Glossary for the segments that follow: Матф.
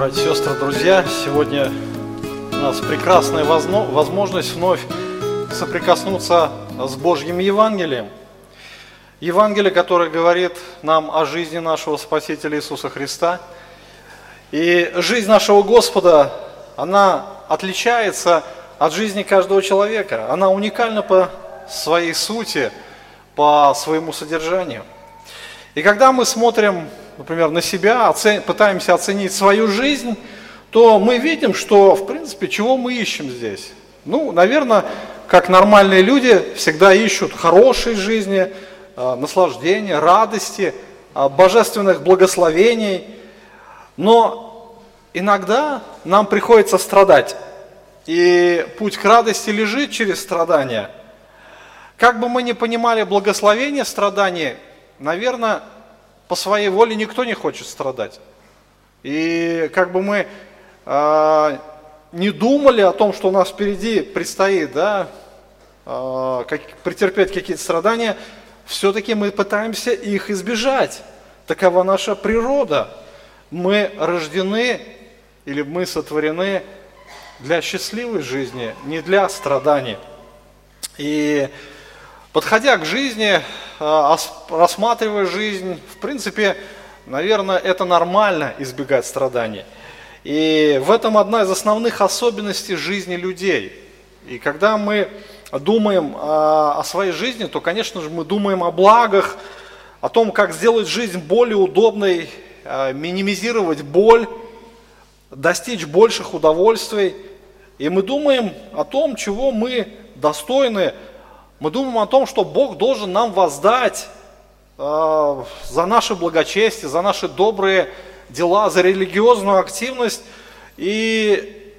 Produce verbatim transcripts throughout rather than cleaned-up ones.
братья и сестры, друзья! Сегодня у нас прекрасная возможность вновь соприкоснуться с Божьим Евангелием. Евангелие, которое говорит нам о жизни нашего Спасителя Иисуса Христа. И жизнь нашего Господа, она отличается от жизни каждого человека. Она уникальна по своей сути, по своему содержанию. И когда мы смотрим, например, на себя, оце... пытаемся оценить свою жизнь, то мы видим, что, в принципе, чего мы ищем здесь? Ну, наверное, как нормальные люди всегда ищут хорошей жизни, э, наслаждения, радости, э, божественных благословений. Но иногда нам приходится страдать, и путь к радости лежит через страдания. Как бы мы ни понимали благословение страданий, наверное, по своей воле никто не хочет страдать. И как бы мы э, не думали о том, что у нас впереди предстоит, да, э, как, претерпеть какие-то страдания, все-таки мы пытаемся их избежать. Такова наша природа. Мы рождены или мы сотворены для счастливой жизни, не для страданий. И подходя к жизни, рассматривая жизнь, в принципе, наверное, это нормально избегать страданий. И в этом одна из основных особенностей жизни людей. И когда мы думаем о своей жизни, то, конечно же, мы думаем о благах, о том, как сделать жизнь более удобной, минимизировать боль, достичь больших удовольствий. И мы думаем о том, чего мы достойны. Мы думаем о том, что Бог должен нам воздать э, за наше благочестие, за наши добрые дела, за религиозную активность. И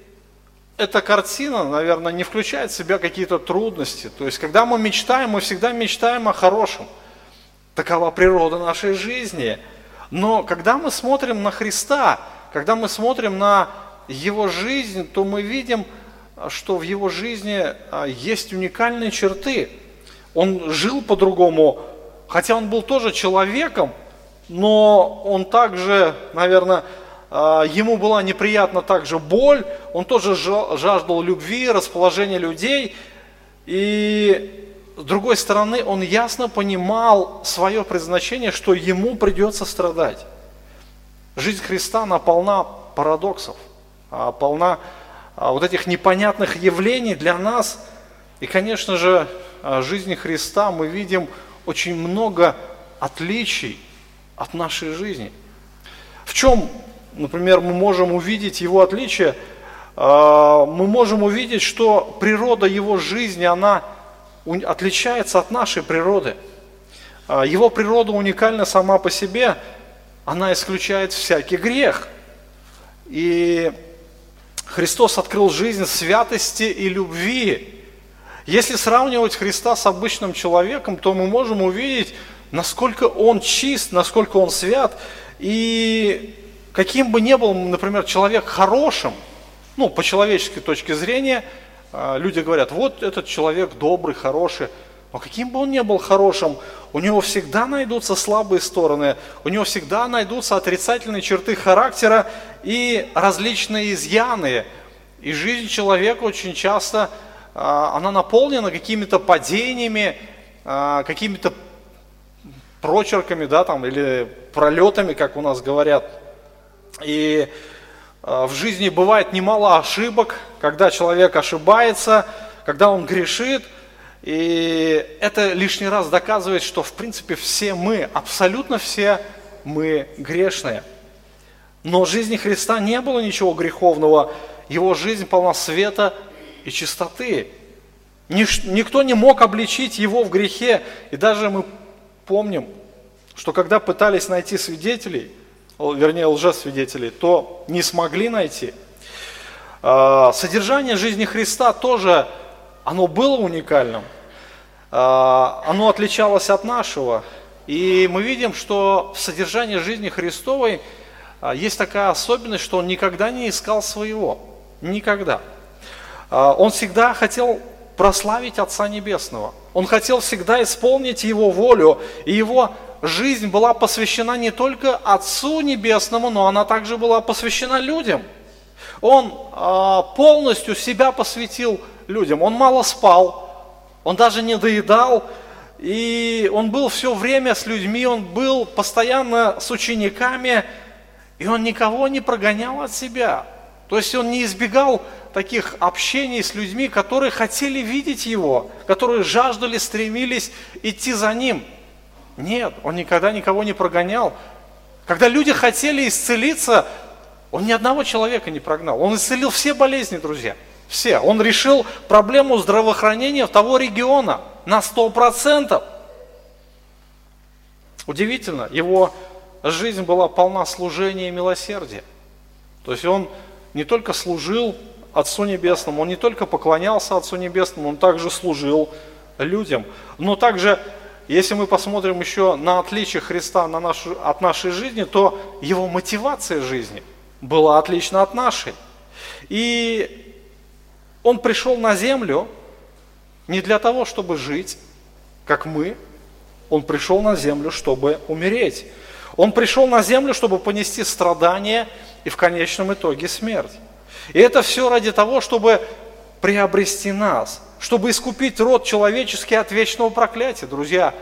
эта картина, наверное, не включает в себя какие-то трудности. То есть, когда мы мечтаем, мы всегда мечтаем о хорошем. Такова природа нашей жизни. Но когда мы смотрим на Христа, когда мы смотрим на Его жизнь, то мы видим, что в его жизни есть уникальные черты. Он жил по-другому, хотя он был тоже человеком, но он также, наверное, ему была неприятна также боль, он тоже жаждал любви, расположения людей. И с другой стороны, он ясно понимал свое предназначение, что ему придется страдать. Жизнь Христа, она полна парадоксов, полна вот этих непонятных явлений для нас. И, конечно же, в жизни Христа мы видим очень много отличий от нашей жизни. В чем, например, мы можем увидеть его отличие? Мы можем увидеть, что природа его жизни, она отличается от нашей природы. Его природа уникальна сама по себе, она исключает всякий грех. И Христос открыл жизнь святости и любви. Если сравнивать Христа с обычным человеком, то мы можем увидеть, насколько он чист, насколько он свят. И каким бы ни был, например, человек хорошим, ну, по человеческой точке зрения, люди говорят, вот этот человек добрый, хороший. Но каким бы он ни был хорошим, у него всегда найдутся слабые стороны, у него всегда найдутся отрицательные черты характера и различные изъяны. И жизнь человека очень часто, она наполнена какими-то падениями, какими-то прочерками, да, там, или пролетами, как у нас говорят. И в жизни бывает немало ошибок, когда человек ошибается, когда он грешит. И это лишний раз доказывает, что в принципе все мы, абсолютно все мы грешные. Но в жизни Христа не было ничего греховного, его жизнь полна света и чистоты. Нич- никто не мог обличить его в грехе. И даже мы помним, что когда пытались найти свидетелей, вернее лжесвидетелей, то не смогли найти. Содержание жизни Христа тоже, оно было уникальным, оно отличалось от нашего. И мы видим, что в содержании жизни Христовой есть такая особенность, что он никогда не искал своего. Никогда. Он всегда хотел прославить Отца Небесного. Он хотел всегда исполнить Его волю. И Его жизнь была посвящена не только Отцу Небесному, но она также была посвящена людям. Он э, полностью себя посвятил людям. Он мало спал, он даже не доедал, и он был все время с людьми, он был постоянно с учениками, и он никого не прогонял от себя. То есть он не избегал таких общений с людьми, которые хотели видеть его, которые жаждали, стремились идти за ним. Нет, он никогда никого не прогонял. Когда люди хотели исцелиться, он ни одного человека не прогнал. Он исцелил все болезни, друзья, все. Он решил проблему здравоохранения того региона на сто процентов. Удивительно, его жизнь была полна служения и милосердия. То есть он не только служил Отцу Небесному, он не только поклонялся Отцу Небесному, он также служил людям. Но также, если мы посмотрим еще на отличие Христа на нашу, от нашей жизни, то его мотивация жизни была отлична от нашей. И он пришел на землю не для того, чтобы жить, как мы. Он пришел на землю, чтобы умереть. Он пришел на землю, чтобы понести страдания и в конечном итоге смерть. И это все ради того, чтобы приобрести нас, чтобы искупить род человеческий от вечного проклятия, друзья.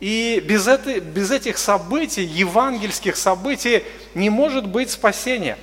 И без, этой, без этих событий, евангельских событий, не может быть спасения.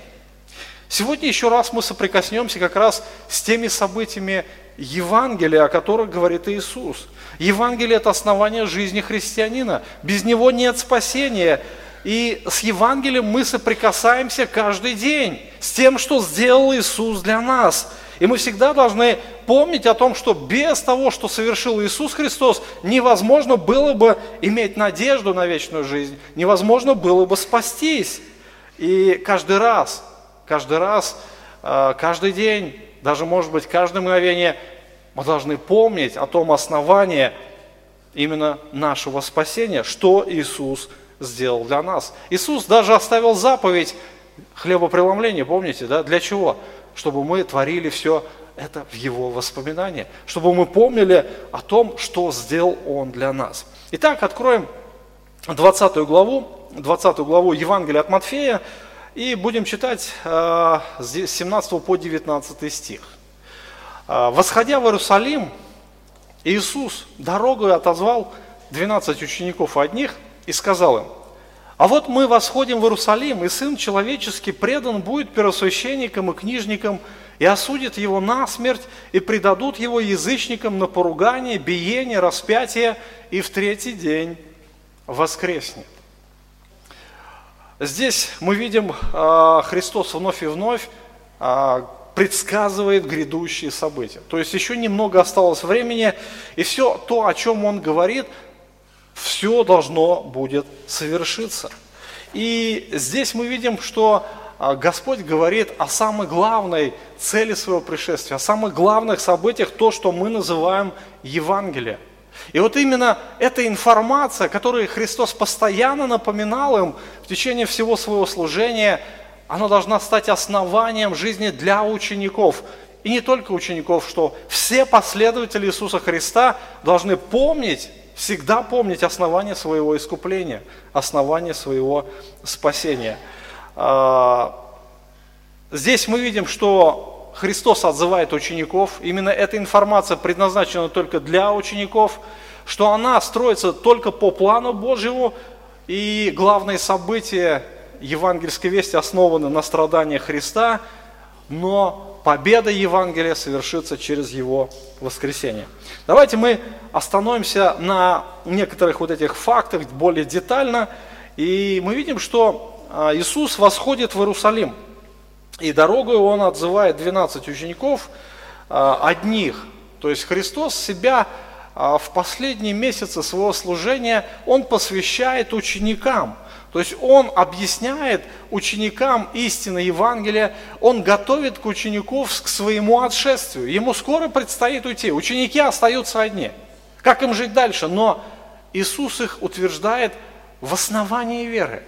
Сегодня еще раз мы соприкоснемся как раз с теми событиями Евангелия, о которых говорит Иисус. Евангелие – это основание жизни христианина. Без него нет спасения. И с Евангелием мы соприкасаемся каждый день, с тем, что сделал Иисус для нас. И мы всегда должны помнить о том, что без того, что совершил Иисус Христос, невозможно было бы иметь надежду на вечную жизнь, невозможно было бы спастись. И каждый раз, каждый раз, каждый день, даже, может быть, каждое мгновение мы должны помнить о том основании именно нашего спасения, что Иисус сделал для нас. Иисус даже оставил заповедь хлебопреломления, помните, да? Для чего? Чтобы мы творили все это в Его воспоминании, чтобы мы помнили о том, что сделал Он для нас. Итак, откроем двадцатую главу, двадцатую главу Евангелия от Матфея и будем читать э, с семнадцатого по девятнадцатый стих. «Восходя в Иерусалим, Иисус дорогою отозвал двенадцать учеников одних, и сказал им: а вот мы восходим в Иерусалим, и Сын Человеческий предан будет первосвященникам и книжникам, и осудят его насмерть, и предадут его язычникам на поругание, биение, распятие, и в третий день воскреснет». Здесь мы видим, Христос вновь и вновь предсказывает грядущие события. То есть еще немного осталось времени, и все то, о чем он говорит, все должно будет совершиться. И здесь мы видим, что Господь говорит о самой главной цели своего пришествия, о самых главных событиях, то, что мы называем Евангелие. И вот именно эта информация, которую Христос постоянно напоминал им в течение всего своего служения, она должна стать основанием жизни для учеников. И не только учеников, что все последователи Иисуса Христа должны помнить, всегда помнить основание своего искупления, основание своего спасения. Здесь мы видим, что Христос отзывает учеников. Именно эта информация предназначена только для учеников, что она строится только по плану Божьему. И главные события евангельской вести основаны на страданиях Христа, но победа Евангелия совершится через Его воскресение. Давайте мы остановимся на некоторых вот этих фактах более детально. И мы видим, что Иисус восходит в Иерусалим. И дорогою Он отзывает двенадцать учеников одних. То есть Христос себя в последние месяцы своего служения Он посвящает ученикам. То есть Он объясняет ученикам истины Евангелия, Он готовит к учеников к своему отшествию. Ему скоро предстоит уйти, ученики остаются одни. Как им жить дальше? Но Иисус их утверждает в основании веры.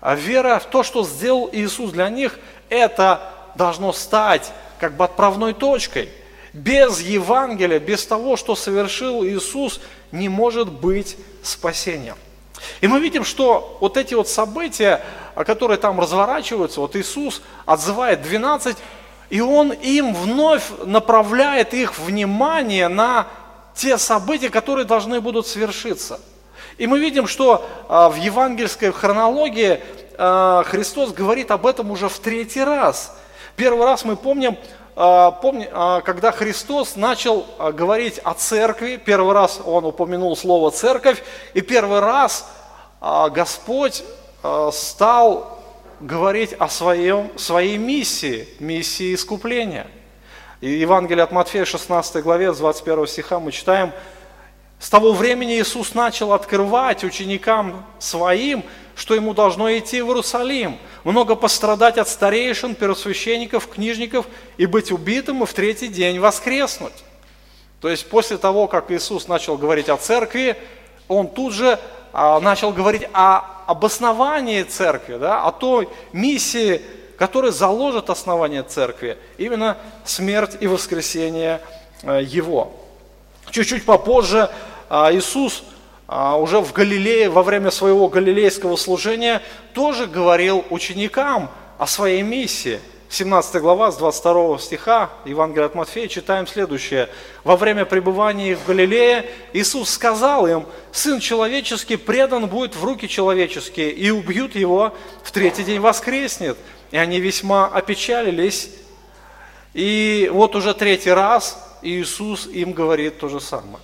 А вера в то, что сделал Иисус для них, это должно стать как бы отправной точкой. Без Евангелия, без того, что совершил Иисус, не может быть спасения. И мы видим, что вот эти вот события, которые там разворачиваются, вот Иисус отзывает двенадцать, и Он им вновь направляет их внимание на те события, которые должны будут свершиться. И мы видим, что в евангельской хронологии Христос говорит об этом уже в третий раз. Первый раз мы помним, помним, когда Христос начал говорить о церкви, первый раз Он упомянул слово «церковь», и первый раз Господь стал говорить о своем, своей миссии, миссии искупления. И Евангелие от Матфея, шестнадцатой главе, с двадцать первого стиха мы читаем: «С того времени Иисус начал открывать ученикам Своим, что Ему должно идти в Иерусалим, много пострадать от старейшин, первосвященников, книжников, и быть убитым, и в третий день воскреснуть». То есть после того, как Иисус начал говорить о церкви, Он тут же начал говорить о обосновании церкви, да, о той миссии, которая заложит основание церкви, именно смерть и воскресение Его. Чуть-чуть попозже Иисус уже в Галилее, во время своего галилейского служения, тоже говорил ученикам о своей миссии. семнадцатая глава, с двадцать второго стиха Евангелия от Матфея читаем следующее. «Во время пребывания их в Галилее Иисус сказал им: Сын человеческий предан будет в руки человеческие, и убьют Его, в третий день воскреснет. И они весьма опечалились». И вот уже третий раз Иисус им говорит то же самое.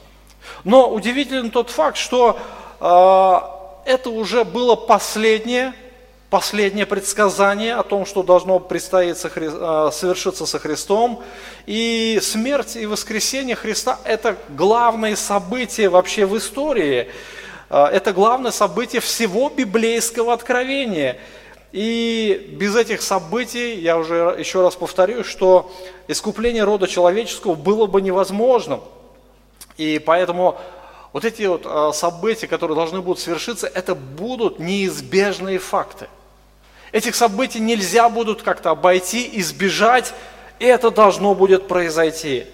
Но удивителен тот факт, что э, это уже было последнее, последнее предсказание о том, что должно предстоять со Хри... э, совершиться со Христом. И смерть и воскресение Христа – это главное событие вообще в истории. Э, это главное событие всего библейского откровения. И без этих событий, я уже еще раз повторю, что искупление рода человеческого было бы невозможным. И поэтому вот эти вот события, которые должны будут свершиться, это будут неизбежные факты. Этих событий нельзя будет как-то обойти, избежать, и это должно будет произойти.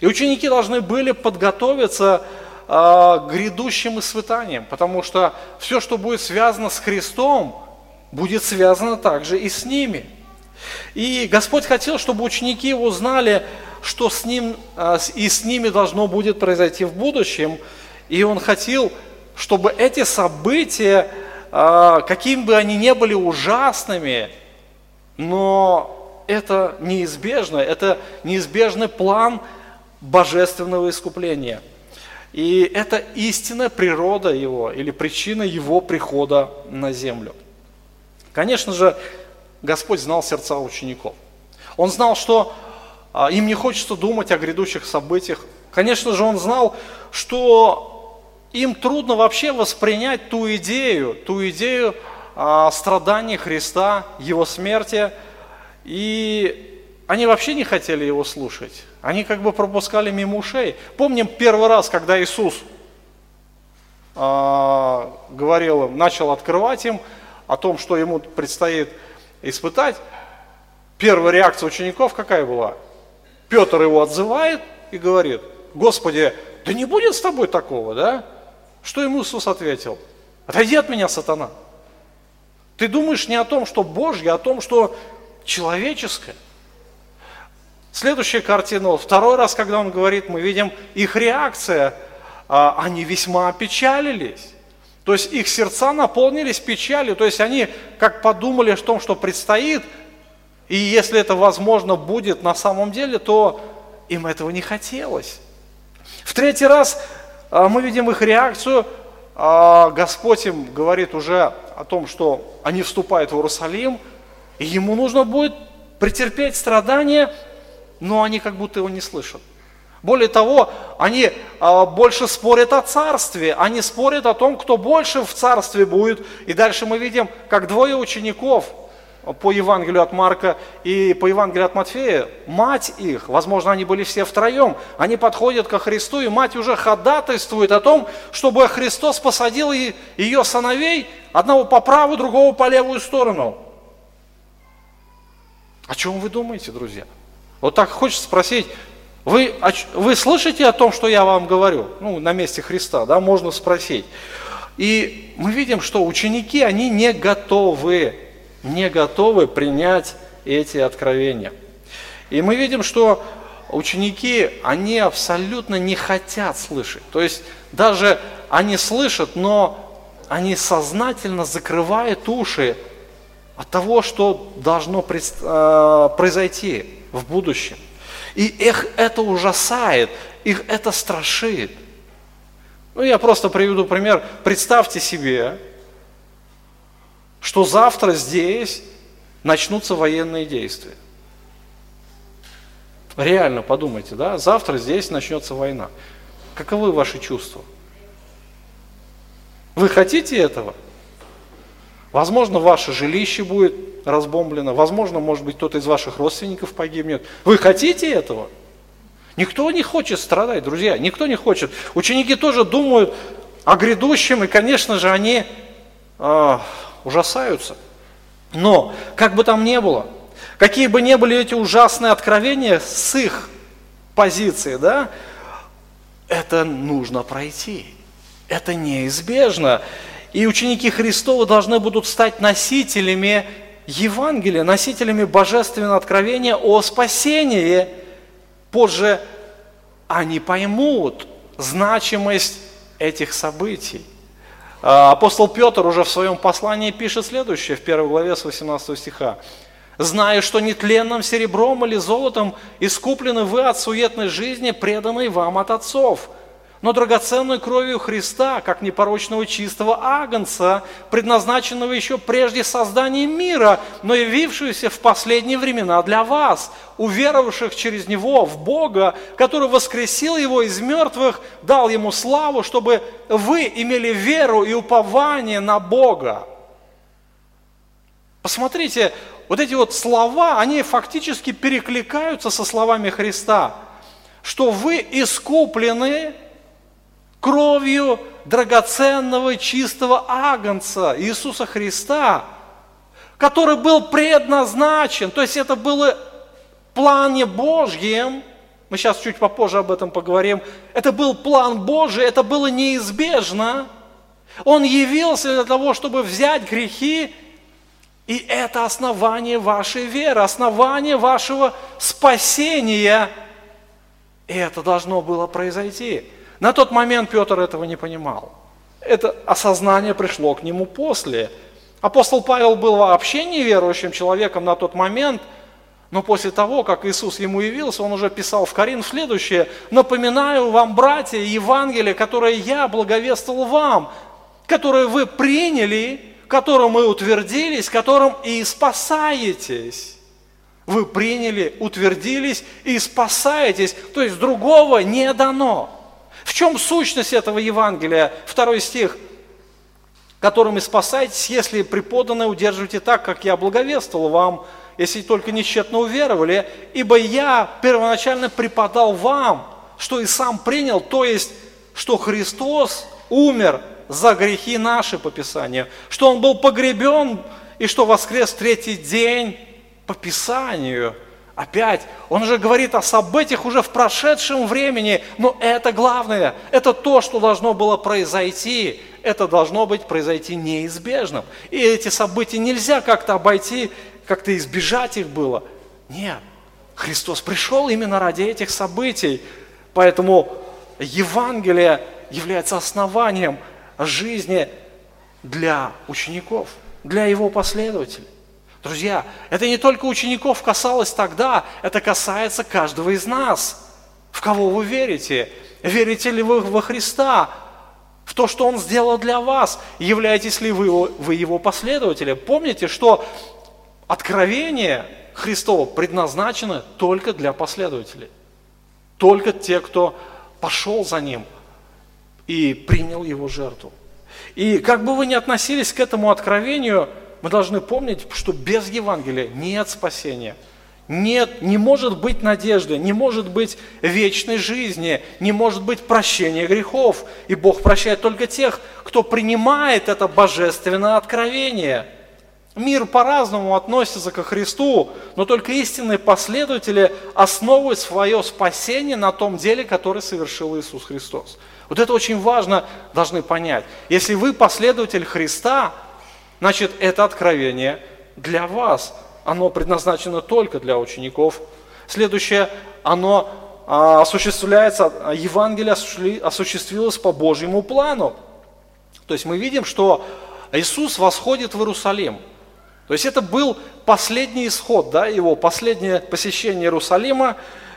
И ученики должны были подготовиться к грядущим испытаниям, потому что все, что будет связано с Христом, будет связано также и с ними. И Господь хотел, чтобы ученики Его знали, что с ним и с ними должно будет произойти в будущем. И Он хотел, чтобы эти события, какими бы они ни были ужасными, но это неизбежно, это неизбежный план божественного искупления. И это истинная природа Его или причина Его прихода на землю. Конечно же, Господь знал сердца учеников. Он знал, что им не хочется думать о грядущих событиях. Конечно же, Он знал, что им трудно вообще воспринять ту идею, ту идею страданий Христа, Его смерти. И они вообще не хотели Его слушать. Они как бы пропускали мимо ушей. Помним первый раз, когда Иисус говорил им, начал открывать им о том, что Ему предстоит испытать, первая реакция учеников какая была? Петр Его отзывает и говорит: «Господи, да не будет с Тобой такого, да?» Что ему Иисус ответил? «Отойди от меня, сатана! Ты думаешь не о том, что Божье, а о том, что человеческое». Следующая картина, второй раз, когда Он говорит, мы видим их реакция. Они весьма опечалились. То есть их сердца наполнились печалью, то есть они как подумали о том, что предстоит, и если это возможно будет на самом деле, то им этого не хотелось. В третий раз мы видим их реакцию, Господь им говорит уже о том, что они вступают в Иерусалим, и Ему нужно будет претерпеть страдания, но они как будто Его не слышат. Более того, они больше спорят о царстве, они спорят о том, кто больше в царстве будет. И дальше мы видим, как двое учеников по Евангелию от Марка и по Евангелию от Матфея, мать их, возможно, они были все втроем, они подходят ко Христу, и мать уже ходатайствует о том, чтобы Христос посадил ее сыновей, одного по правую, другого по левую сторону. О чем вы думаете, друзья? Вот так хочется спросить: Вы, вы слышите о том, что я вам говорю? Ну, на месте Христа, да, можно спросить. И мы видим, что ученики, они не готовы, не готовы принять эти откровения. И мы видим, что ученики, они абсолютно не хотят слышать. То есть даже они слышат, но они сознательно закрывают уши от того, что должно произойти в будущем. И их это ужасает, их это страшит. Ну, я просто приведу пример. Представьте себе, что завтра здесь начнутся военные действия. Реально подумайте, да? Завтра здесь начнется война. Каковы ваши чувства? Вы хотите этого? Возможно, ваше жилище будет разбомблено. Возможно, может быть, кто-то из ваших родственников погибнет. Вы хотите этого? Никто не хочет страдать, друзья, никто не хочет. Ученики тоже думают о грядущем, и, конечно же, они э, ужасаются. Но, как бы там ни было, какие бы ни были эти ужасные откровения с их позиции, да, это нужно пройти, это неизбежно. И ученики Христова должны будут стать носителями Евангелия, носителями божественного откровения о спасении. Позже они поймут значимость этих событий. Апостол Петр уже в своем послании пишет следующее, в первой главе с восемнадцатого стиха. «Знаю, что нетленным серебром или золотом искуплены вы от суетной жизни, преданной вам от отцов, но драгоценной кровью Христа, как непорочного чистого агнца, предназначенного еще прежде создания мира, но явившегося в последние времена для вас, уверовавших через Него в Бога, который воскресил Его из мертвых, дал Ему славу, чтобы вы имели веру и упование на Бога». Посмотрите, вот эти вот слова, они фактически перекликаются со словами Христа, что вы искуплены кровью драгоценного чистого агнца Иисуса Христа, который был предназначен, то есть это было в плане Божьем, мы сейчас чуть попозже об этом поговорим, это был план Божий, это было неизбежно, Он явился для того, чтобы взять грехи, и это основание вашей веры, основание вашего спасения, и это должно было произойти. На тот момент Петр этого не понимал. Это осознание пришло к нему после. Апостол Павел был вообще неверующим человеком на тот момент, но после того, как Иисус ему явился, он уже писал в Коринф следующее: «Напоминаю вам, братья, Евангелие, которое я благовествовал вам, которое вы приняли, которым вы утвердились, которым и спасаетесь». Вы приняли, утвердились и спасаетесь, то есть другого не дано. В чем сущность этого Евангелия? Второй стих. «Которыми спасаетесь, если преподанное удерживаете так, как я благовествовал вам, если только нечетно уверовали, ибо я первоначально преподал вам, что и сам принял, то есть, что Христос умер за грехи наши по Писанию, что Он был погребен и что воскрес в третий день по Писанию». Опять, он уже говорит о событиях уже в прошедшем времени, но это главное, это то, что должно было произойти, это должно быть произойти неизбежным. И эти события нельзя как-то обойти, как-то избежать их было. Нет, Христос пришел именно ради этих событий, поэтому Евангелие является основанием жизни для учеников, для его последователей. Друзья, это не только учеников касалось тогда, это касается каждого из нас. В кого вы верите? Верите ли вы во Христа? В то, что Он сделал для вас? Являетесь ли вы Его, вы его последователем? Помните, что откровение Христово предназначено только для последователей. Только те, кто пошел за Ним и принял Его жертву. И как бы вы ни относились к этому откровению, мы должны помнить, что без Евангелия нет спасения, нет, не может быть надежды, не может быть вечной жизни, не может быть прощения грехов. И Бог прощает только тех, кто принимает это божественное откровение. Мир по-разному относится ко Христу, но только истинные последователи основывают свое спасение на том деле, которое совершил Иисус Христос. Вот это очень важно, должны понять. Если вы последователь Христа, значит, это откровение для вас. Оно предназначено только для учеников. Следующее, оно а, осуществляется, Евангелие осуществилось по Божьему плану. То есть мы видим, что Иисус восходит в Иерусалим. То есть это был последний исход, да, его последнее посещение Иерусалима.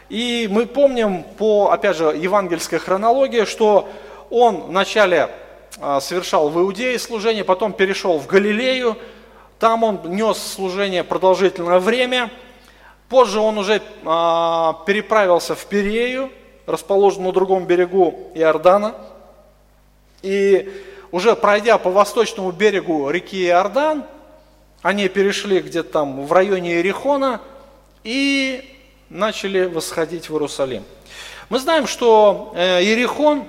И мы помним по, опять же, евангельской хронологии, что он вначале совершал в Иудее служение, потом перешел в Галилею, там он нес служение продолжительное время. Позже он уже переправился в Пирею, расположенную на другом берегу Иордана. И уже пройдя по восточному берегу реки Иордан, они перешли где-то там в районе Иерихона и начали восходить в Иерусалим. Мы знаем, что Иерихон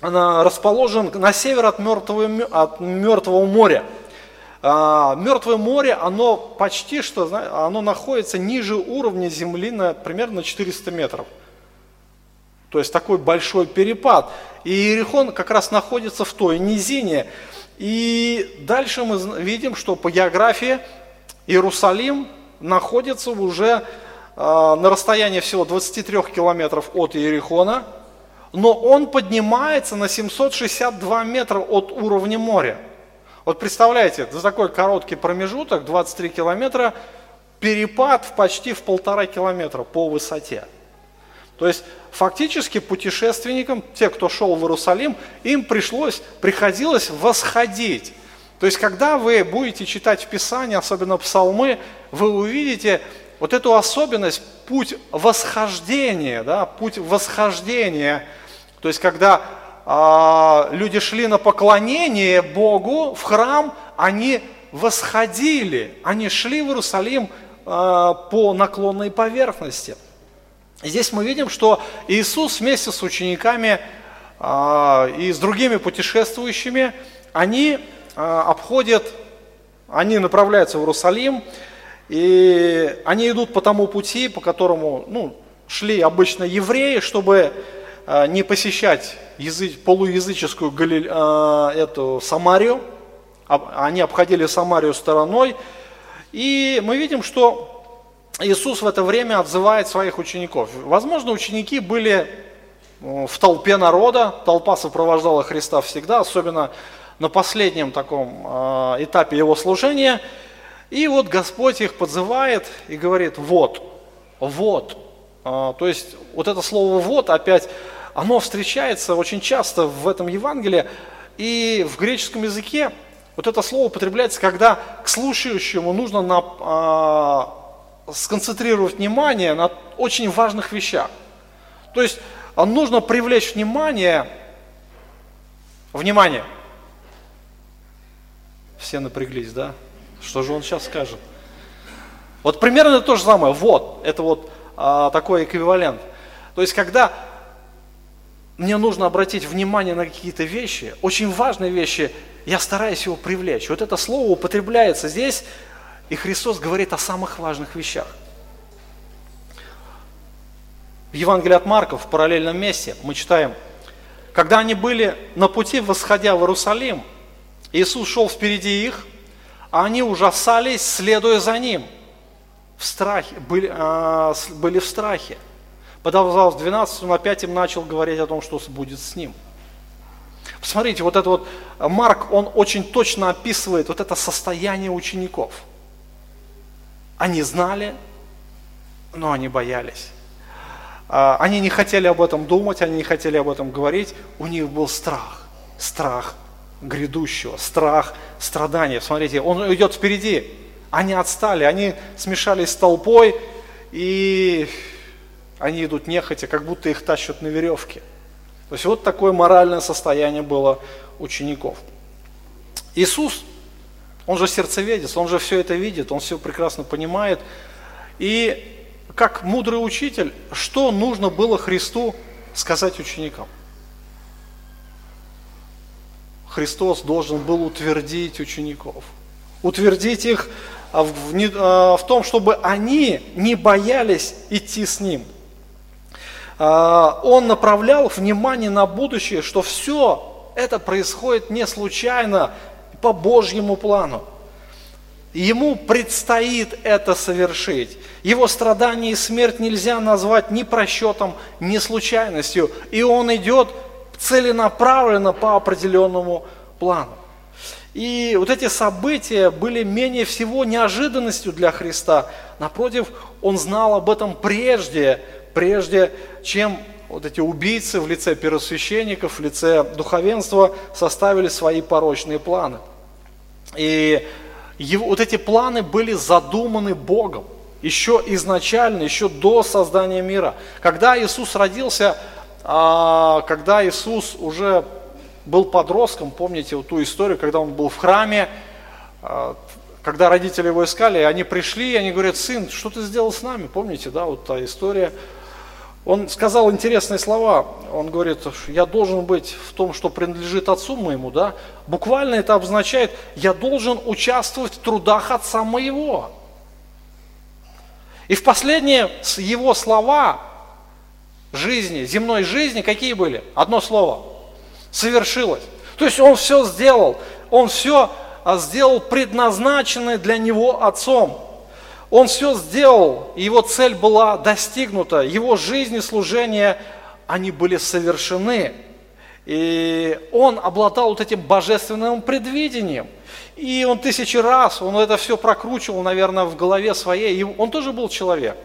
расположен на север от Мертвого, от Мертвого моря. Мертвое море, оно почти что, оно находится ниже уровня земли, на, примерно на четыреста метров. То есть такой большой перепад. И Иерихон как раз находится в той низине. И дальше мы видим, что по географии Иерусалим находится уже на расстоянии всего двадцати трёх километров от Иерихона, но он поднимается на семьсот шестьдесят два метра от уровня моря. Вот представляете, за такой короткий промежуток, двадцать три километра, перепад в почти в полтора километра по высоте. То есть фактически путешественникам, те, кто шел в Иерусалим, им пришлось, приходилось восходить. То есть когда вы будете читать в Писании, особенно псалмы, вы увидите вот эту особенность, путь восхождения, да, путь восхождения. То есть когда э, люди шли на поклонение Богу в храм, они восходили, они шли в Иерусалим э, по наклонной поверхности. Здесь мы видим, что Иисус вместе с учениками э, и с другими путешествующими, они э, обходят, они направляются в Иерусалим, и они идут по тому пути, по которому ну, шли обычно евреи, чтобы э, не посещать язы, полуязыческую Галиле, э, эту, Самарию. Они обходили Самарию стороной, и мы видим, что Иисус в это время отзывает своих учеников. Возможно, ученики были в толпе народа, толпа сопровождала Христа всегда, особенно на последнем таком этапе его служения. И вот Господь их подзывает и говорит: вот, вот. То есть вот это слово «вот» опять, оно встречается очень часто в этом Евангелии, и в греческом языке вот это слово употребляется, когда к слушающему нужно на... сконцентрировать внимание на очень важных вещах. То есть нужно привлечь внимание, внимание. Все напряглись, да? Что же он сейчас скажет? Вот примерно то же самое. Вот, это вот а, такой эквивалент. То есть когда мне нужно обратить внимание на какие-то вещи, очень важные вещи, я стараюсь его привлечь. Вот это слово употребляется здесь. И Христос говорит о самых важных вещах. В Евангелии от Марка в параллельном месте мы читаем: когда они были на пути, восходя в Иерусалим, Иисус шел впереди их, а они ужасались, следуя за Ним. В страхе, были, а, были в страхе. Подозвав двенадцать, он опять им начал говорить о том, что будет с Ним. Посмотрите, вот это вот Марк, он очень точно описывает вот это состояние учеников. Они знали, но они боялись. Они не хотели об этом думать, они не хотели об этом говорить. У них был страх, страх грядущего, страх страдания. Смотрите, он идет впереди. Они отстали, они смешались с толпой, и они идут нехотя, как будто их тащат на веревке. То есть вот такое моральное состояние было учеников. Иисус, Он же сердцеведец, Он же все это видит, Он все прекрасно понимает. И как мудрый учитель, что нужно было Христу сказать ученикам? Христос должен был утвердить учеников. утвердить их в том, чтобы они не боялись идти с Ним. Он направлял внимание на будущее, что все это происходит не случайно, по Божьему плану. Ему предстоит это совершить. Его страдания и смерть нельзя назвать ни просчетом, ни случайностью. И он идет целенаправленно по определенному плану. И вот эти события были менее всего неожиданностью для Христа. Напротив, он знал об этом прежде, прежде чем вот эти убийцы в лице первосвященников, в лице духовенства составили свои порочные планы. И его, вот эти планы были задуманы Богом еще изначально, еще до создания мира. Когда Иисус родился, когда Иисус уже был подростком, помните вот ту историю, когда он был в храме, когда родители его искали, они пришли, и они говорят: сын, что ты сделал с нами? Помните, да, вот та история. Он сказал интересные слова, он говорит: я должен быть в том, что принадлежит отцу моему, да? Буквально это обозначает: я должен участвовать в трудах отца моего. И в последние его слова жизни, земной жизни, какие были? Одно слово: совершилось. То есть он все сделал, он все сделал предназначенное для него отцом. Он все сделал, и его цель была достигнута, его жизнь и служение, они были совершены. И он обладал вот этим божественным предвидением. И он тысячи раз, он это все прокручивал, наверное, в голове своей. И он тоже был человек.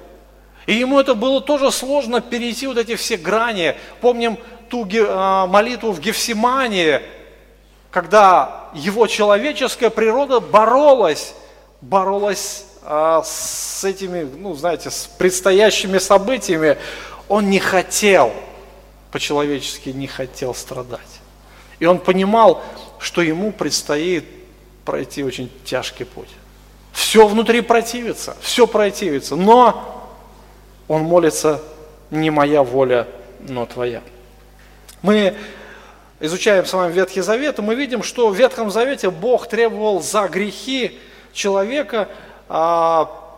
И ему это было тоже сложно перейти вот эти все грани. Помним ту молитву в Гефсимании, когда его человеческая природа боролась, боролась с этими, ну, знаете, с предстоящими событиями. Он не хотел, по-человечески не хотел страдать. И он понимал, что ему предстоит пройти очень тяжкий путь. Все внутри противится, все противится, но он молится: не моя воля, но твоя. Мы изучаем с вами Ветхий Завет, и мы видим, что в Ветхом Завете Бог требовал за грехи человека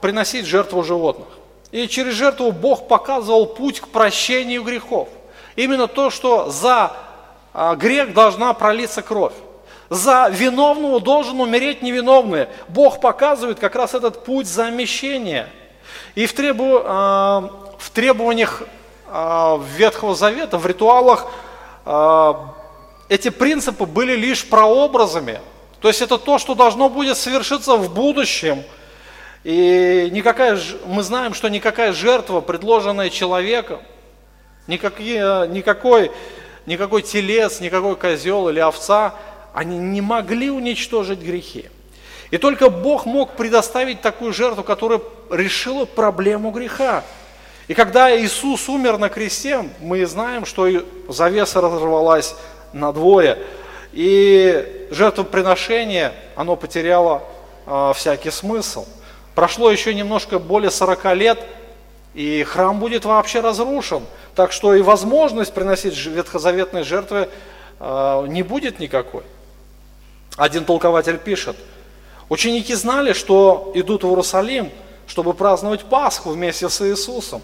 приносить жертву животных. И через жертву Бог показывал путь к прощению грехов. Именно то, что за грех должна пролиться кровь. За виновного должен умереть невиновный. Бог показывает как раз этот путь замещения. И в, требу, в требованиях Ветхого Завета, в ритуалах, эти принципы были лишь прообразами. То есть это то, что должно будет совершиться в будущем. И никакая, мы знаем, что никакая жертва, предложенная человеком, никакие, никакой, никакой телец, никакой козел или овца, они не могли уничтожить грехи. И только Бог мог предоставить такую жертву, которая решила проблему греха. И когда Иисус умер на кресте, мы знаем, что завеса разорвалась надвое, и жертвоприношение, оно потеряло э, всякий смысл. Прошло еще немножко более сорока лет, и храм будет вообще разрушен. Так что и возможность приносить ветхозаветные жертвы э, не будет никакой. Один толкователь пишет: ученики знали, что идут в Иерусалим, чтобы праздновать Пасху вместе с Иисусом.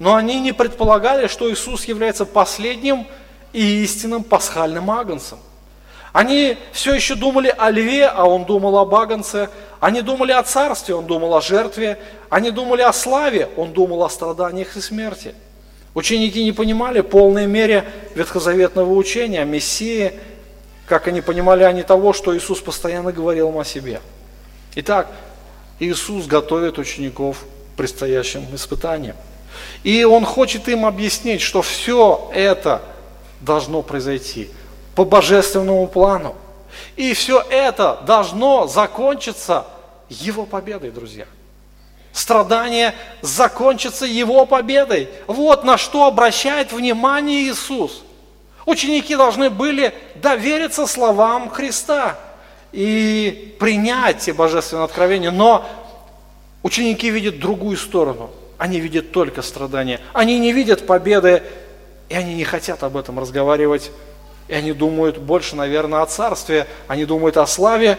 Но они не предполагали, что Иисус является последним и истинным пасхальным агнцем. Они все еще думали о льве, а он думал об агнце. Они думали о царстве, он думал о жертве. Они думали о славе, он думал о страданиях и смерти. Ученики не понимали в полной мере ветхозаветного учения о Мессии, как они понимали, они того, что Иисус постоянно говорил им о себе. Итак, Иисус готовит учеников к предстоящим испытаниям. И Он хочет им объяснить, что все это должно произойти по божественному плану. И все это должно закончиться Его победой, друзья. Страдание закончится Его победой. Вот на что обращает внимание Иисус. Ученики должны были довериться словам Христа и принять те божественные откровения. Но ученики видят другую сторону. Они видят только страдания. Они не видят победы, и они не хотят об этом разговаривать. И они думают больше, наверное, о царстве, они думают о славе,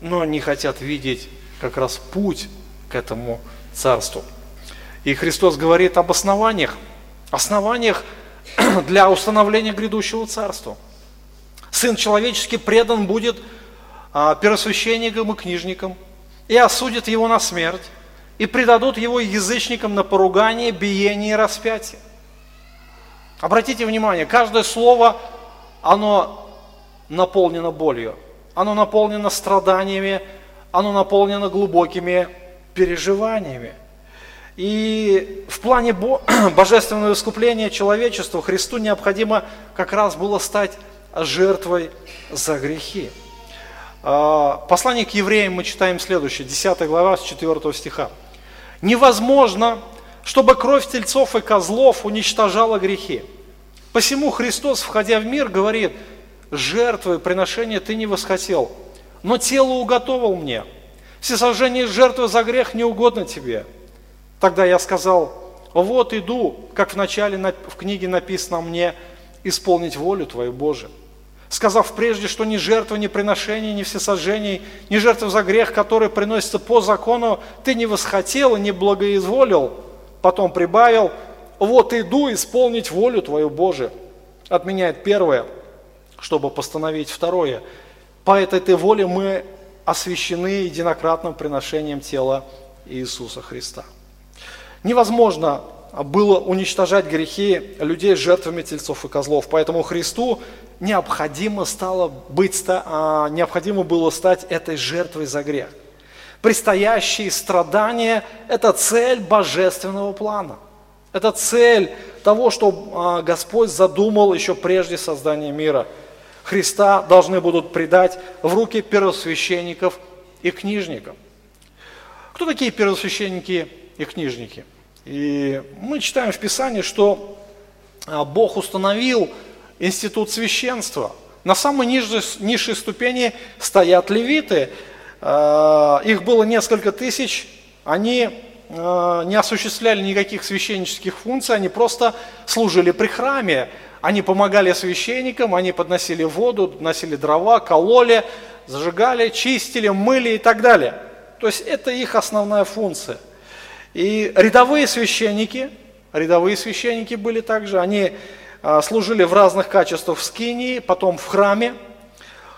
но не хотят видеть как раз путь к этому царству. И Христос говорит об основаниях, основаниях для установления грядущего царства. Сын человеческий предан будет первосвященникам и книжникам, и осудят его на смерть, и предадут его язычникам на поругание, биение и распятие. Обратите внимание, каждое слово, оно наполнено болью, оно наполнено страданиями, оно наполнено глубокими переживаниями. И в плане божественного искупления человечеству Христу необходимо как раз было стать жертвой за грехи. Послание к евреям мы читаем следующее, десятая глава с четвёртого стиха. «Невозможно, чтобы кровь тельцов и козлов уничтожала грехи. Посему Христос, входя в мир, говорит, жертвы, приношения ты не восхотел, но тело уготовал мне. Всесожжение жертвы за грех не угодно тебе. Тогда я сказал, вот иду, как вначале в книге написано мне, исполнить волю твою, Боже. Сказав прежде, что ни жертвы, ни приношений, ни всесожжений, ни жертвы за грех, которые приносятся по закону, ты не восхотел и не благоизволил, потом прибавил, вот иду исполнить волю твою, Боже. Отменяет первое, чтобы постановить второе. По этой воле мы освящены единократным приношением тела Иисуса Христа». Невозможно было уничтожать грехи людей жертвами тельцов и козлов, поэтому Христу необходимо, стало быть, необходимо было стать этой жертвой за грех. Предстоящие страдания – это цель божественного плана, это цель того, что Господь задумал еще прежде создания мира. Христа должны будут предать в руки первосвященников и книжников. Кто такие первосвященники и книжники? И мы читаем в Писании, что Бог установил институт священства. На самой нижней, низшей ступени стоят левиты. Их было несколько тысяч. Они не осуществляли никаких священнических функций, они просто служили при храме. Они помогали священникам, они подносили воду, носили дрова, кололи, зажигали, чистили, мыли и так далее. То есть это их основная функция. И рядовые священники, рядовые священники были также, они служили в разных качествах в скинии, потом в храме.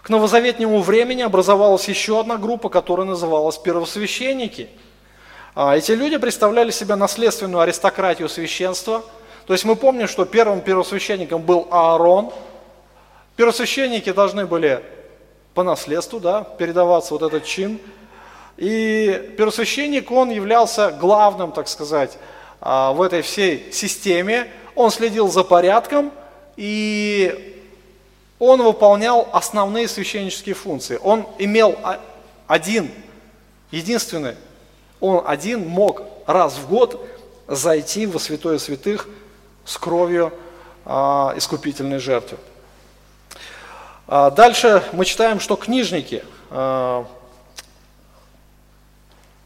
К новозаветнему времени образовалась еще одна группа, которая называлась первосвященники. Эти люди представляли себя наследственную аристократию священства. То есть мы помним, что первым первосвященником был Аарон. Первосвященники должны были по наследству, да, передаваться вот этот чин. И первосвященник, он являлся главным, так сказать, в этой всей системе. Он следил за порядком, и он выполнял основные священнические функции. Он имел один, единственный, он один мог раз в год зайти во святое святых с кровью искупительной жертвы. Дальше мы читаем, что книжники –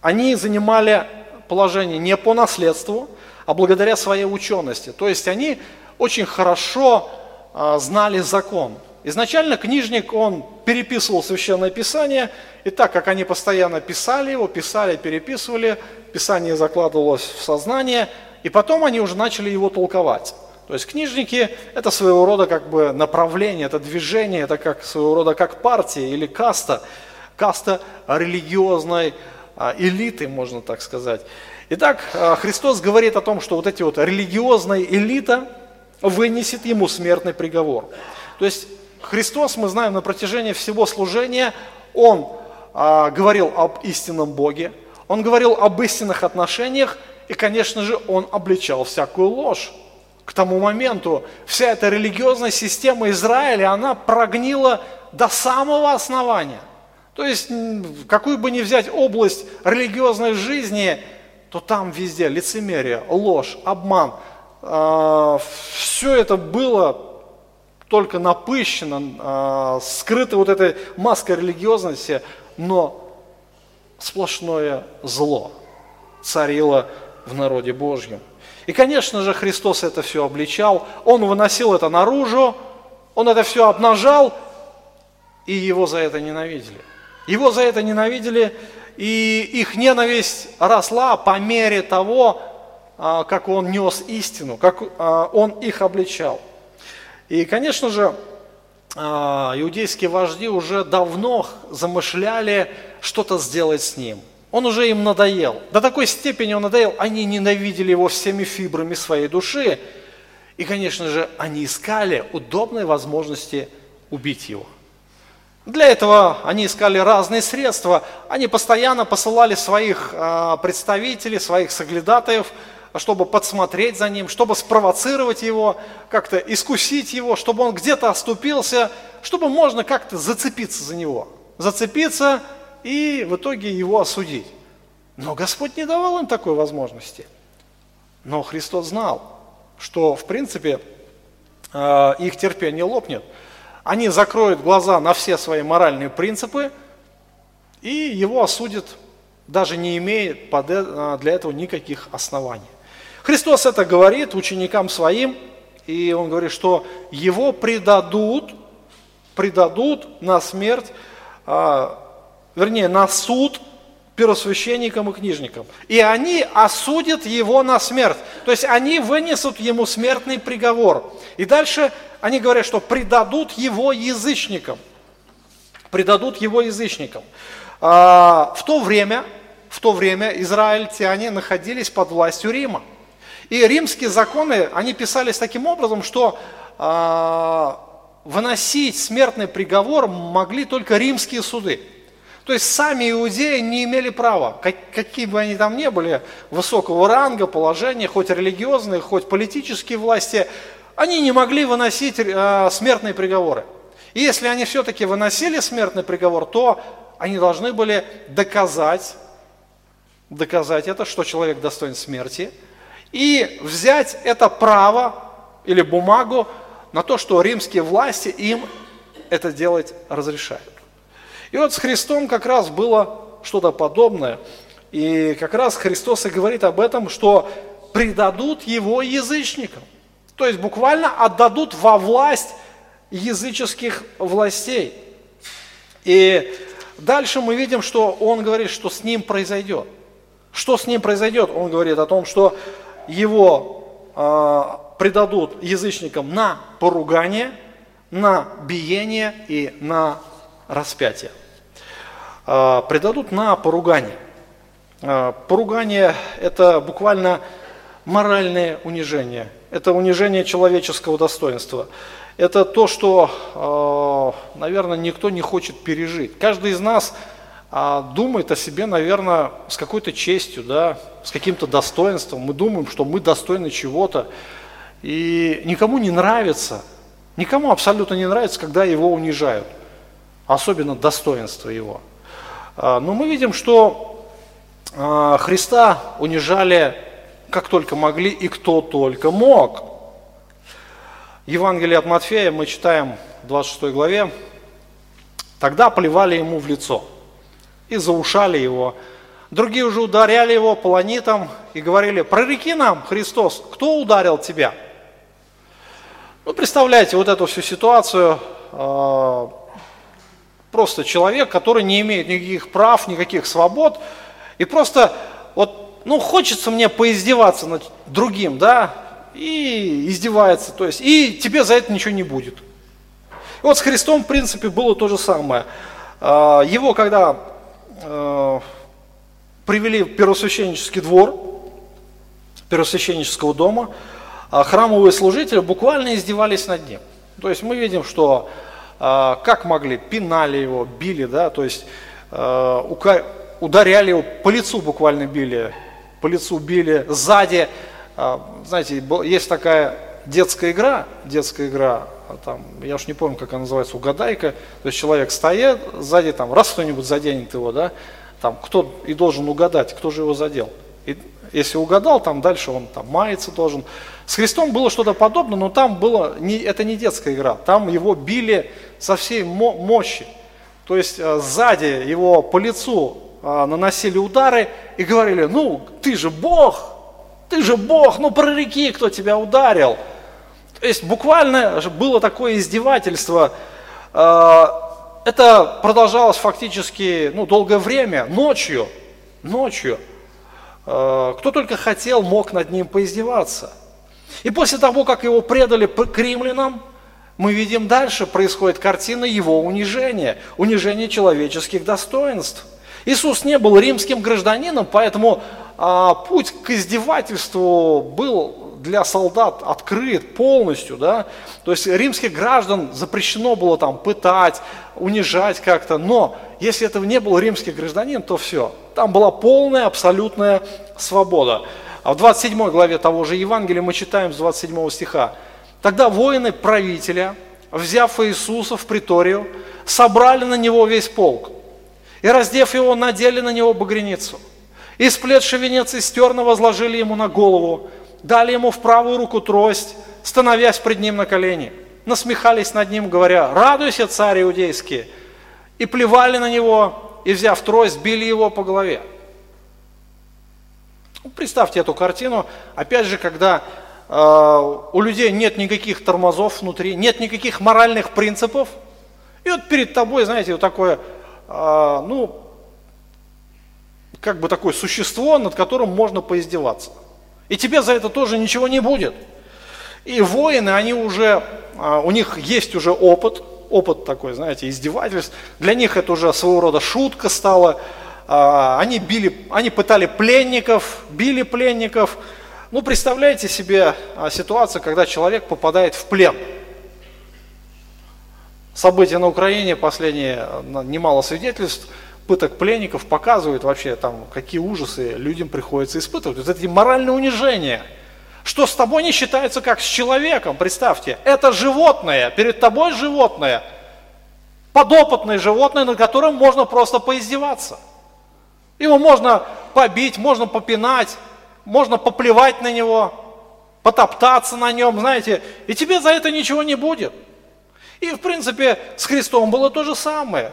они занимали положение не по наследству, а благодаря своей учености. То есть они очень хорошо а, знали закон. Изначально книжник, он переписывал Священное Писание, и так как они постоянно писали его, писали, переписывали, Писание закладывалось в сознание, и потом они уже начали его толковать. То есть книжники – это своего рода как бы направление, это движение, это как своего рода как партия или каста, каста религиозной элиты, можно так сказать. Итак, Христос говорит о том, что вот эти вот религиозная элита вынесет ему смертный приговор. То есть Христос, мы знаем, на протяжении всего служения, Он а, говорил об истинном Боге, Он говорил об истинных отношениях, и, конечно же, Он обличал всякую ложь. К тому моменту вся эта религиозная система Израиля, она прогнила до самого основания. То есть, какую бы ни взять область религиозной жизни, то там везде лицемерие, ложь, обман. Все это было только напыщено, скрыто вот этой маской религиозности, но сплошное зло царило в народе Божьем. И, конечно же, Христос это все обличал, Он выносил это наружу, Он это все обнажал, и Его за это ненавидели. Его за это ненавидели, и их ненависть росла по мере того, как он нес истину, как он их обличал. И, конечно же, иудейские вожди уже давно замышляли что-то сделать с ним. Он уже им надоел. До такой степени он надоел, они ненавидели его всеми фибрами своей души. И, конечно же, они искали удобной возможности убить его. Для этого они искали разные средства. Они постоянно посылали своих представителей, своих соглядатаев, чтобы подсмотреть за ним, чтобы спровоцировать его, как-то искусить его, чтобы он где-то оступился, чтобы можно как-то зацепиться за него, зацепиться и в итоге его осудить. Но Господь не давал им такой возможности. Но Христос знал, что, в принципе, их терпение лопнет. Они закроют глаза на все свои моральные принципы, и его осудят, даже не имея для этого никаких оснований. Христос это говорит ученикам своим, и он говорит, что его предадут, предадут на смерть, вернее, на суд первосвященникам и книжникам. И они осудят его на смерть. То есть они вынесут ему смертный приговор. И дальше они говорят, что предадут его язычникам. Предадут его язычникам. А, в то время, в то время израильтяне находились под властью Рима. И римские законы, они писались таким образом, что а, выносить смертный приговор могли только римские суды. То есть сами иудеи не имели права, как, какие бы они там ни были, высокого ранга, положения, хоть религиозные, хоть политические власти, они не могли выносить э, смертные приговоры. И если они все-таки выносили смертный приговор, то они должны были доказать, доказать это, что человек достоин смерти, и взять это право или бумагу на то, что римские власти им это делать разрешают. И вот с Христом как раз было что-то подобное. И как раз Христос и говорит об этом, что предадут его язычникам. То есть буквально отдадут во власть языческих властей. И дальше мы видим, что он говорит, что с ним произойдет. Что с ним произойдет? Он говорит о том, что его э, предадут язычникам на поругание, на биение и на распятие. Предадут на поругание. Поругание – это буквально моральное унижение. Это унижение человеческого достоинства. Это то, что, наверное, никто не хочет пережить. Каждый из нас думает о себе, наверное, с какой-то честью, да, с каким-то достоинством. Мы думаем, что мы достойны чего-то. И никому не нравится, никому абсолютно не нравится, когда его унижают. Особенно достоинство его. Но мы видим, что Христа унижали как только могли и кто только мог. Евангелие от Матфея мы читаем в двадцать шестой главе. Тогда плевали ему в лицо и заушали его. Другие уже ударяли его полонитом и говорили: «Прореки нам, Христос, кто ударил тебя?» Ну, представляете вот эту всю ситуацию. Просто человек, который не имеет никаких прав, никаких свобод. И просто вот, ну, хочется мне поиздеваться над другим, да, и издевается. То есть, и тебе за это ничего не будет. И вот с Христом, в принципе, было то же самое. Его, когда привели в первосвященнический двор, первосвященнического дома, храмовые служители буквально издевались над ним. То есть мы видим, что как могли, пинали его, били, да, то есть э, ударяли его, по лицу буквально били, по лицу били, сзади, э, знаете, есть такая детская игра, детская игра, там, я уж не помню, как она называется, угадайка, то есть человек стоит, сзади там раз кто-нибудь заденет его, да, там кто и должен угадать, кто же его задел. И если угадал, там дальше он там мается должен. С Христом было что-то подобное, но там было, не, это не детская игра, там его били со всей мо- мощи. То есть э, сзади его по лицу э, наносили удары и говорили: «Ну, ты же Бог, ты же Бог, ну прореки, кто тебя ударил». То есть буквально было такое издевательство. Э, Это продолжалось фактически ну, долгое время, ночью, ночью. Кто только хотел, мог над ним поиздеваться. И после того, как его предали к римлянам, мы видим дальше, происходит картина его унижения, унижения человеческих достоинств. Иисус не был римским гражданином, поэтому а, путь к издевательству был для солдат открыт полностью. Да? То есть римских граждан запрещено было там пытать, унижать как-то, но если это не был римский гражданин, то все. Там была полная, абсолютная свобода. А в двадцать седьмой главе того же Евангелия мы читаем с двадцать седьмого стиха. «Тогда воины правителя, взяв Иисуса в приторию, собрали на него весь полк, и, раздев его, надели на него багряницу. И, сплетши венец из стерна, возложили ему на голову, дали ему в правую руку трость, становясь пред ним на колени. Насмехались над ним, говоря: радуйся, царь иудейский! И плевали на него, и, взяв трость, били его по голове». Представьте эту картину, опять же, когда э, у людей нет никаких тормозов внутри, нет никаких моральных принципов, и вот перед тобой, знаете, вот такое, э, ну, как бы такое существо, над которым можно поиздеваться. И тебе за это тоже ничего не будет. И воины, они уже, э, у них есть уже опыт, опыт такой, знаете, издевательств, для них это уже своего рода шутка стала. Они били, они пытали пленников, били пленников. Ну, представляете себе ситуацию, когда человек попадает в плен. События на Украине, последние немало свидетельств, пыток пленников показывают вообще, там, какие ужасы людям приходится испытывать. Вот это моральное унижение, что с тобой не считается как с человеком, представьте. Это животное, перед тобой животное, подопытное животное, над которым можно просто поиздеваться. Его можно побить, можно попинать, можно поплевать на него, потоптаться на нем, знаете, и тебе за это ничего не будет. И, в принципе, с Христом было то же самое.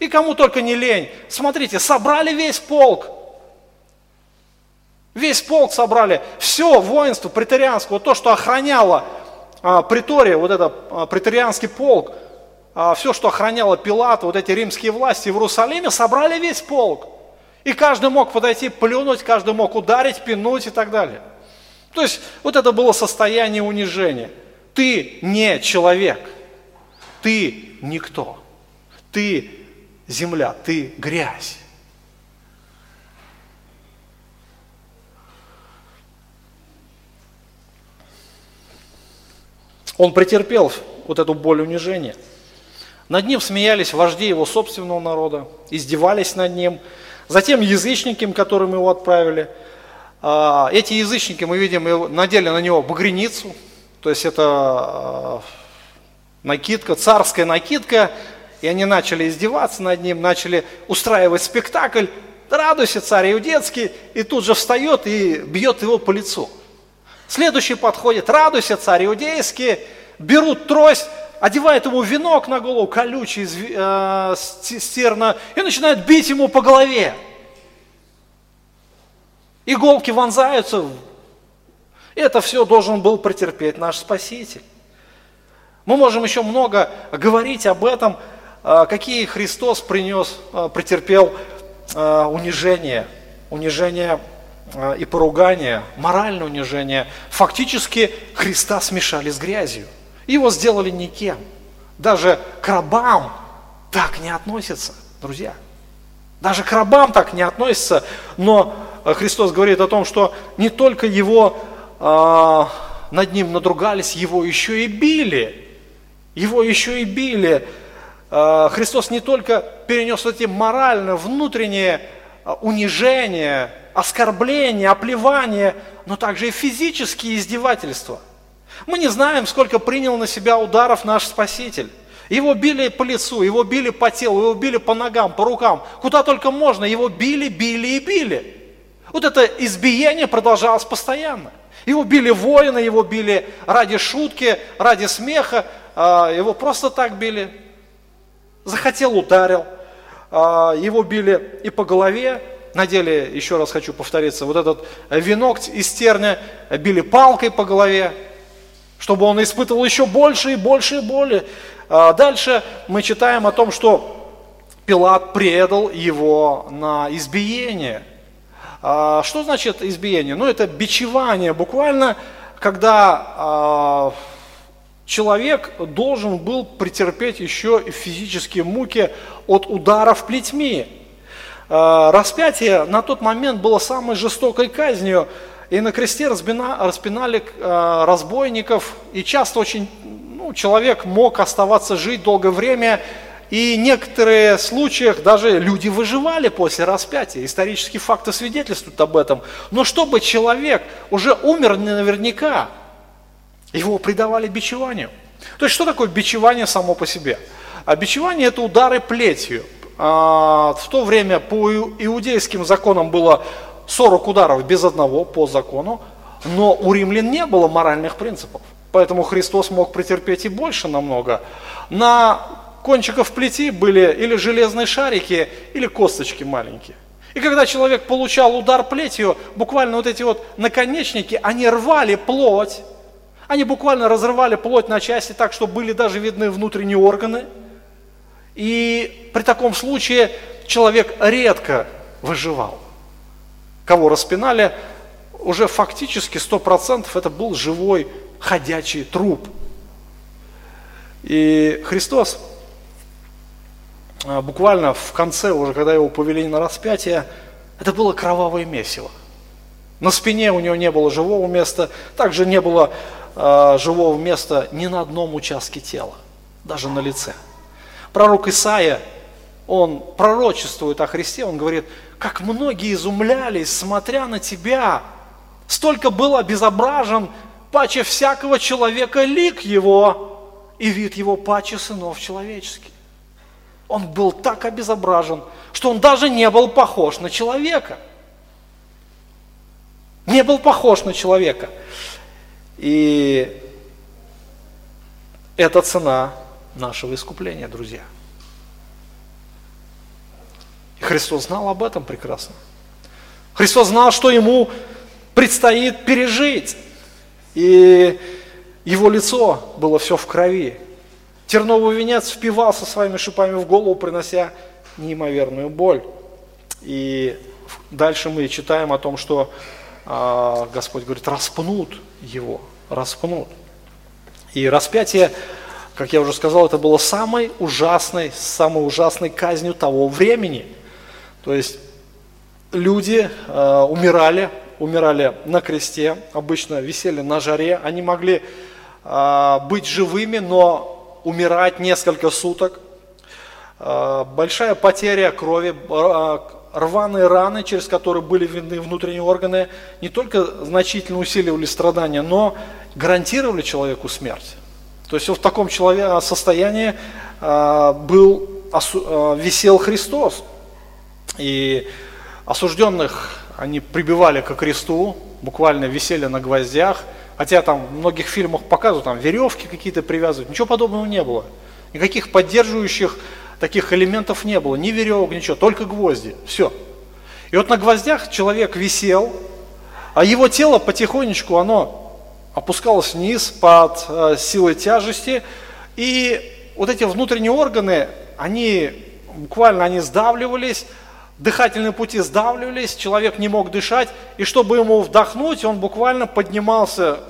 И кому только не лень. Смотрите, собрали весь полк. Весь полк собрали. Все воинство преторианское, то, что охраняло а, притория, вот это а, преторианский полк, а, все, что охраняло Пилат, вот эти римские власти в Иерусалиме, собрали весь полк. И каждый мог подойти, плюнуть, каждый мог ударить, пинуть и так далее. То есть вот это было состояние унижения. Ты не человек, ты никто, ты земля, ты грязь. Он претерпел вот эту боль унижения. Над ним смеялись вожди его собственного народа, издевались над ним. Затем язычники, которым его отправили, эти язычники, мы видим, надели на него багряницу, то есть это накидка, царская накидка, и они начали издеваться над ним, начали устраивать спектакль, радуйся, царь иудейский, и тут же встает и бьет его по лицу. Следующий подходит, радуйся, царь иудейский, берут трость, одевает ему венок на голову, колючий, э, стерна, и начинает бить ему по голове. Иголки вонзаются. Это все должен был претерпеть наш Спаситель. Мы можем еще много говорить об этом, э, какие Христос принес, э, претерпел э, унижение, унижение э, и поругание, моральное унижение. Фактически Христа смешали с грязью. Его сделали никем. Даже к рабам так не относятся, друзья. Даже к рабам так не относятся. Но Христос говорит о том, что не только его, э, над ним надругались, его еще и били. Его еще и били. Э, Христос не только перенес эти морально внутренние унижения, оскорбления, оплевания, но также и физические издевательства. Мы не знаем, сколько принял на себя ударов наш Спаситель. Его били по лицу, его били по телу, его били по ногам, по рукам. Куда только можно, его били, били и били. Вот это избиение продолжалось постоянно. Его били воины, его били ради шутки, ради смеха. Его просто так били. Захотел, ударил. Его били и по голове. Надели, еще раз хочу повториться, вот этот венок из терня, били палкой по голове. чтобы он испытывал еще больше и больше и боли. А дальше мы читаем о том, что Пилат предал его на избиение. А что значит избиение? Ну, это бичевание, буквально, когда а, человек должен был претерпеть еще и физические муки от ударов плетьми. А, распятие на тот момент было самой жестокой казнью, и на кресте разбина, распинали а, разбойников, и часто очень ну, человек мог оставаться жить долгое время, и в некоторых случаях даже люди выживали после распятия. Исторические факты свидетельствуют об этом. Но чтобы человек уже умер наверняка, его предавали бичеванию. То есть что такое бичевание само по себе? А бичевание – это удары плетью. А, в то время по иудейским законам было сорок ударов без одного по закону, но у римлян не было моральных принципов. Поэтому Христос мог претерпеть и больше намного. На кончиков плети были или железные шарики, или косточки маленькие. И когда человек получал удар плетью, буквально вот эти вот наконечники, они рвали плоть, они буквально разрывали плоть на части так, что были даже видны внутренние органы. И при таком случае человек редко выживал. Кого распинали, уже фактически сто процентов это был живой, ходячий труп. И Христос буквально в конце, уже когда его повели на распятие, это было кровавое месиво. На спине у него не было живого места, также не было э, живого места ни на одном участке тела, даже на лице. Пророк Исаия, он пророчествует о Христе, он говорит, как многие изумлялись, смотря на тебя, столько был обезображен, паче всякого человека лик его, и вид его паче сынов человеческих. Он был так обезображен, что он даже не был похож на человека. Не был похож на человека. И это цена нашего искупления, друзья. И Христос знал об этом прекрасно. Христос знал, что ему предстоит пережить. И его лицо было все в крови. Терновый венец впивался своими шипами в голову, принося неимоверную боль. И дальше мы читаем о том, что э, Господь говорит, распнут его, распнут. И распятие, как я уже сказал, это было самой ужасной, самой ужасной казнью того времени. То есть люди э, умирали, умирали на кресте, обычно висели на жаре, они могли э, быть живыми, но умирать несколько суток, большая потеря крови, рваные раны, через которые были видны внутренние органы, не только значительно усиливали страдания, но гарантировали человеку смерть. То есть в таком состоянии был, висел Христос. И осужденных они прибивали ко кресту, буквально висели на гвоздях. Хотя там в многих фильмах показывают, там веревки какие-то привязывают. Ничего подобного не было. Никаких поддерживающих таких элементов не было. Ни веревок, ничего. Только гвозди. Все. И вот на гвоздях человек висел, а его тело потихонечку, оно опускалось вниз под силой тяжести. И вот эти внутренние органы, они буквально они сдавливались, дыхательные пути сдавливались, человек не мог дышать. И чтобы ему вдохнуть, он буквально поднимался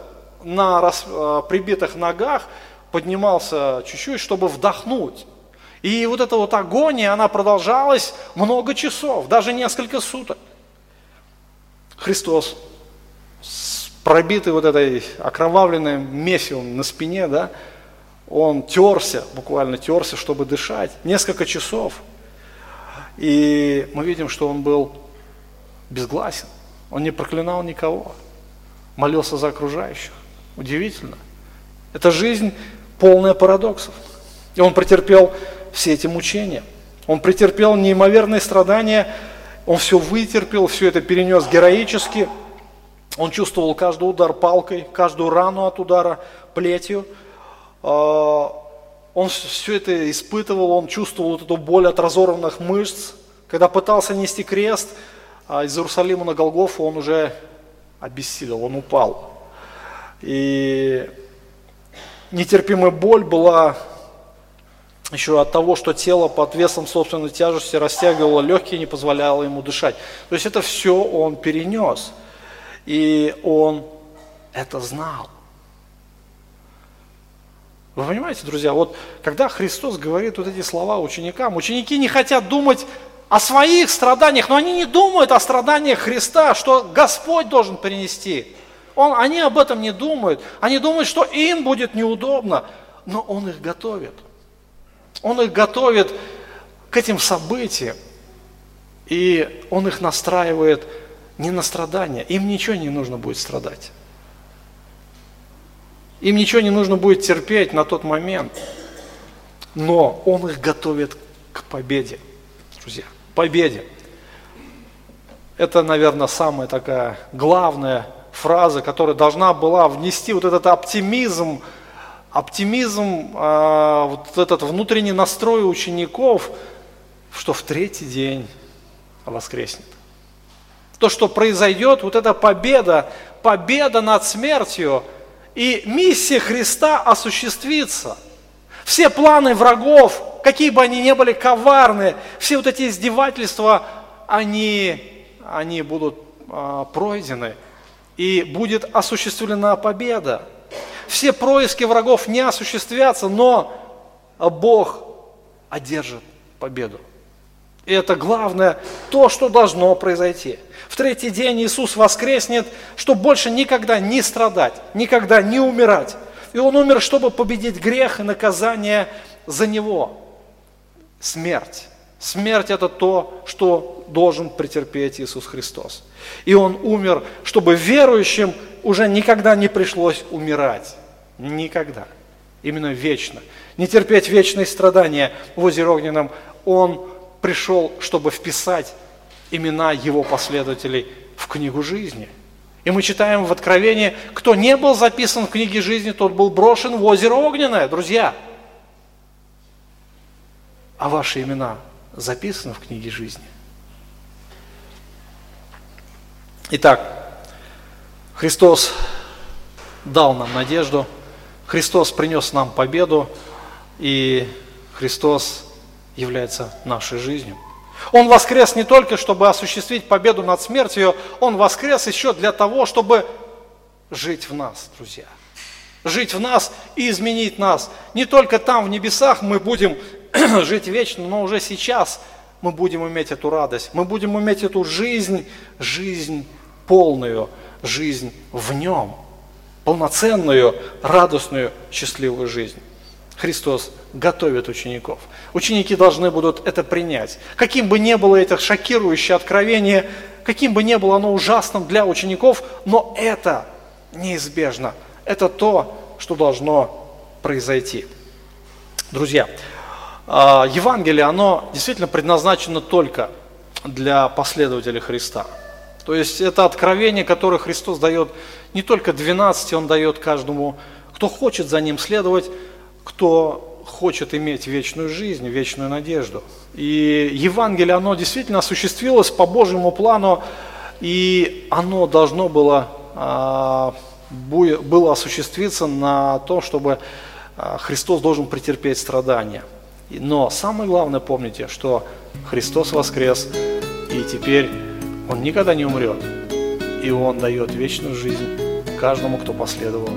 на рас... прибитых ногах, поднимался чуть-чуть, чтобы вдохнуть. И вот эта вот агония, она продолжалась много часов, даже несколько суток. Христос, пробитый вот этой окровавленной месивом на спине, да, он терся, буквально терся, чтобы дышать, несколько часов. И мы видим, что он был безгласен, он не проклинал никого, молился за окружающих. Удивительно. Это жизнь полная парадоксов. И он претерпел все эти мучения, он претерпел неимоверные страдания, он все вытерпел, все это перенес героически. Он чувствовал каждый удар палкой, каждую рану от удара плетью. Он все это испытывал, он чувствовал вот эту боль от разорванных мышц. Когда пытался нести крест из Иерусалима на Голгофу, он уже обессилел, он упал. И нетерпимая боль была еще от того, что тело под весом собственной тяжести растягивало легкие, не позволяло ему дышать. То есть это все он перенес, и он это знал. Вы понимаете, друзья, вот когда Христос говорит вот эти слова ученикам, ученики не хотят думать о своих страданиях, но они не думают о страданиях Христа, что Господь должен принести. Он, они об этом не думают, они думают, что им будет неудобно, но Он их готовит. Он их готовит к этим событиям, и Он их настраивает не на страдания, им ничего не нужно будет страдать. Им ничего не нужно будет терпеть на тот момент, но Он их готовит к победе, друзья, к победе. Это, наверное, самая такая главная фраза, которая должна была внести вот этот оптимизм, оптимизм, э, вот этот внутренний настрой учеников, что в третий день воскреснет. То, что произойдет, вот эта победа, победа над смертью, и миссия Христа осуществится. Все планы врагов, какие бы они ни были коварны, все вот эти издевательства, они, они будут э, пройдены, и будет осуществлена победа. Все происки врагов не осуществятся, но Бог одержит победу. И это главное, то, что должно произойти. В третий день Иисус воскреснет, чтобы больше никогда не страдать, никогда не умирать. И Он умер, чтобы победить грех и наказание за него. Смерть. Смерть – это то, что должен претерпеть Иисус Христос. И Он умер, чтобы верующим уже никогда не пришлось умирать. Никогда. Именно вечно. Не терпеть вечные страдания в озере огненном. Он пришел, чтобы вписать имена Его последователей в книгу жизни. И мы читаем в Откровении, кто не был записан в книге жизни, тот был брошен в озеро огненное, друзья. А ваши имена записаны в книге жизни. Итак, Христос дал нам надежду, Христос принес нам победу, и Христос является нашей жизнью. Он воскрес не только, чтобы осуществить победу над смертью, Он воскрес еще для того, чтобы жить в нас, друзья. Жить в нас и изменить нас. Не только там, в небесах, мы будем жить вечно, но уже сейчас мы будем иметь эту радость, мы будем иметь эту жизнь, жизнь полную, жизнь в Нем, полноценную, радостную, счастливую жизнь. Христос готовит учеников. Ученики должны будут это принять. Каким бы ни было это шокирующее откровение, каким бы ни было оно ужасным для учеников, но это неизбежно. Это то, что должно произойти. Друзья, Евангелие, оно действительно предназначено только для последователей Христа. То есть это откровение, которое Христос дает не только двенадцати, Он дает каждому, кто хочет за Ним следовать, кто хочет иметь вечную жизнь, вечную надежду. И Евангелие, оно действительно осуществилось по Божьему плану, и оно должно было, было осуществиться на то, чтобы Христос должен претерпеть страдания. Но самое главное, помните, что Христос воскрес, и теперь Он никогда не умрет, и Он дает вечную жизнь каждому, кто последовал